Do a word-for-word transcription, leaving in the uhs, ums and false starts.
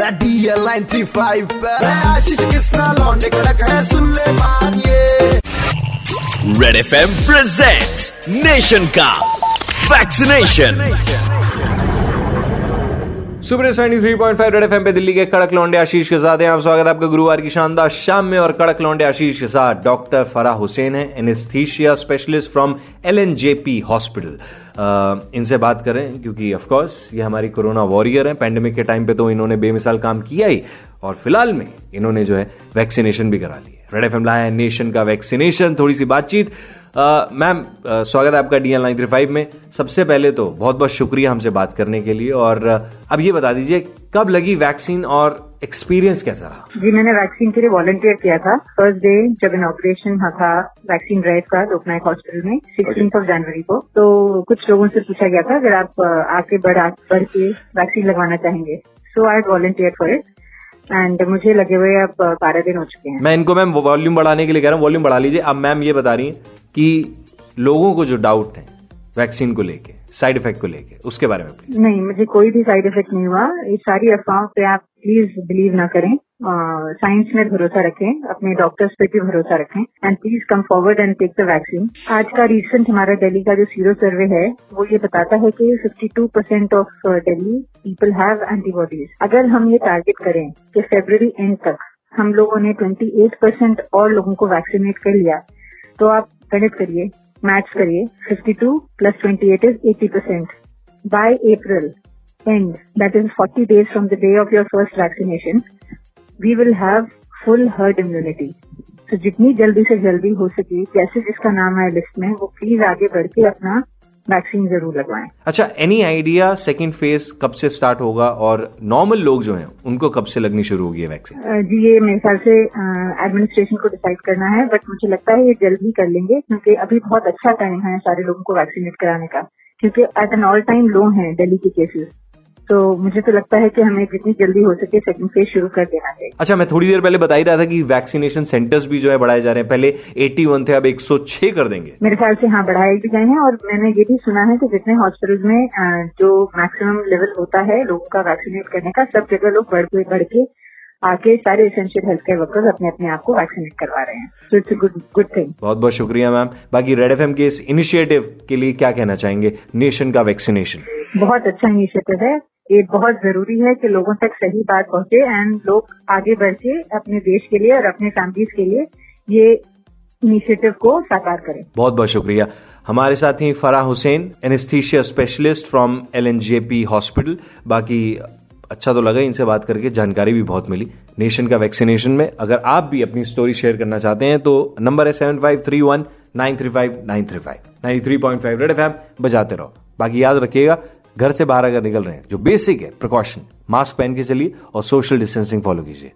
Three five पर आशीष कृष्णा लौंडे का सुन ले मानिए। Red F M presents nation का वैक्सीनेशन। सुपर तिरानवे पॉइंट फाइव रेड एफएम पे दिल्ली के कड़क लौंडे आशीष के साथ हैं आप। स्वागत है आपका गुरुवार की शानदार शाम में। और कड़क लौंडे आशीष के साथ डॉक्टर फराह हुसैन है, anaesthesia specialist from L N J P hospital. इनसे बात करें क्योंकि ऑफ कोर्स ये हमारी कोरोना वॉरियर हैं। पैंडेमिक के टाइम पे तो इन्होंने बेमिसाल काम किया ही, और फिलहाल में इन्होंने जो है वैक्सीनेशन भी करा ली है। रेड एफएम लाया है नेशन का वैक्सीनेशन, थोड़ी सी बातचीत। मैम स्वागत है आपका डीएल नाइन थ्री फाइव में। सबसे पहले तो बहुत बहुत शुक्रिया हमसे बात करने के लिए। और अब ये बता दीजिए कब लगी वैक्सीन और एक्सपीरियंस कैसा रहा? जी मैंने वैक्सीन के लिए वॉलंटियर किया था। फर्स्ट डे जब इनॉग्रेशन था वैक्सीन ड्राइव का लोकनायक हॉस्पिटल में सिक्सटीन्थ ऑफ जनवरी को, तो कुछ लोगों से पूछा गया था अगर आप आगे बढ़ बढ़ के वैक्सीन लगवाना चाहेंगे। So I volunteer for it and मुझे लगे हुए अब बारह दिन हो चुके हैं। मैं इनको मैम वॉल्यूम बढ़ाने के लिए कह रहा हूँ, वॉल्यूम बढ़ा लीजिए। अब मैम ये बता रही हैं कि लोगों को जो डाउट है वैक्सीन को लेके, साइड इफेक्ट को लेके, उसके बारे में प्लीज। नहीं, मुझे कोई भी साइड इफेक्ट नहीं हुआ। ये सारी अफवाहों पे आप प्लीज बिलीव ना करें। साइंस में भरोसा रखें, अपने डॉक्टर्स पे भी भरोसा रखें and please come forward and take the vaccine. आज का रिसेंट हमारा दिल्ली का जो सीरो सर्वे है वो ये बताता है कि fifty two percent of Delhi people have antibodies. अगर हम ये टारगेट करें कि फरवरी एंड तक हम लोगों ने अट्ठाईस परसेंट और लोगों को वैक्सीनेट कर लिया, तो आप गणित करिए, मैथ्स करिए, fifty two plus twenty eight is eighty percent. By April and that is forty days from the day of your first vaccination we will have full herd immunity. तो जितनी जल्दी से जल्दी हो सके, जैसे जिसका नाम है लिस्ट में, वो प्लीज आगे बढ़ के अपना वैक्सीन जरूर लगवाएं। अच्छा, एनी आइडिया सेकंड फेज कब से स्टार्ट होगा और नॉर्मल लोग जो हैं उनको कब से लगनी शुरू होगी वैक्सीन? जी ये मेरे ख्याल से एडमिनिस्ट्रेशन को डिसाइड करना है, बट मुझे लगता है ये जल्द ही कर लेंगे क्योंकि अभी बहुत अच्छा टाइम है सारे लोगों को वैक्सीनेट कराने का, क्योंकि at an all time low है दिल्ली के केसेस। तो मुझे तो लगता है कि हमें जितनी जल्दी हो सके सेकंड फेज शुरू कर देना चाहिए। अच्छा, मैं थोड़ी देर पहले बता ही रहा था कि वैक्सीनेशन सेंटर्स भी जो है बढ़ाए जा रहे हैं। पहले इक्यासी थे, अब एक सौ छह कर देंगे मेरे ख्याल से। हाँ, बढ़ाए भी गए हैं। और मैंने ये भी सुना है कि जितने हॉस्पिटल्स में जो मैक्सिमम लेवल होता है लोगों का वैक्सीनेट करने का, सब जगह लोग बढ़ के बढ़ के आके सारे एसेंशियल हेल्थ केयर वर्कर्स अपने अपने आप को वैक्सीनेट करवा रहे हैं। So it's a good good thing. बहुत बहुत शुक्रिया मैम। बाकी रेड एफएम के इस इनिशिएटिव के लिए क्या कहना चाहेंगे? नेशन का वैक्सीनेशन बहुत अच्छा इनिशिएटिव है। ये बहुत जरूरी है कि लोगों तक सही बात पहुंचे एंड लोग आगे बढ़ के अपने देश के लिए और अपने फैमिलीज के लिए ये इनिशिएटिव को साकार करें। बहुत बहुत शुक्रिया। हमारे साथ ही Farah Hussain, anaesthesia specialist from L N J P hospital. बाकी अच्छा तो लगा इनसे बात करके, जानकारी भी बहुत मिली नेशन का वैक्सीनेशन में। अगर आप भी अपनी स्टोरी शेयर करना चाहते हैं तो नंबर है seven five three one nine three five nine three five. Ninety three point five Red FM बजाते रहो। बाकी याद रखिएगा, घर से बाहर अगर निकल रहे हैं जो बेसिक है प्रिकॉशन, मास्क पहन के चलिए और सोशल डिस्टेंसिंग फॉलो कीजिए।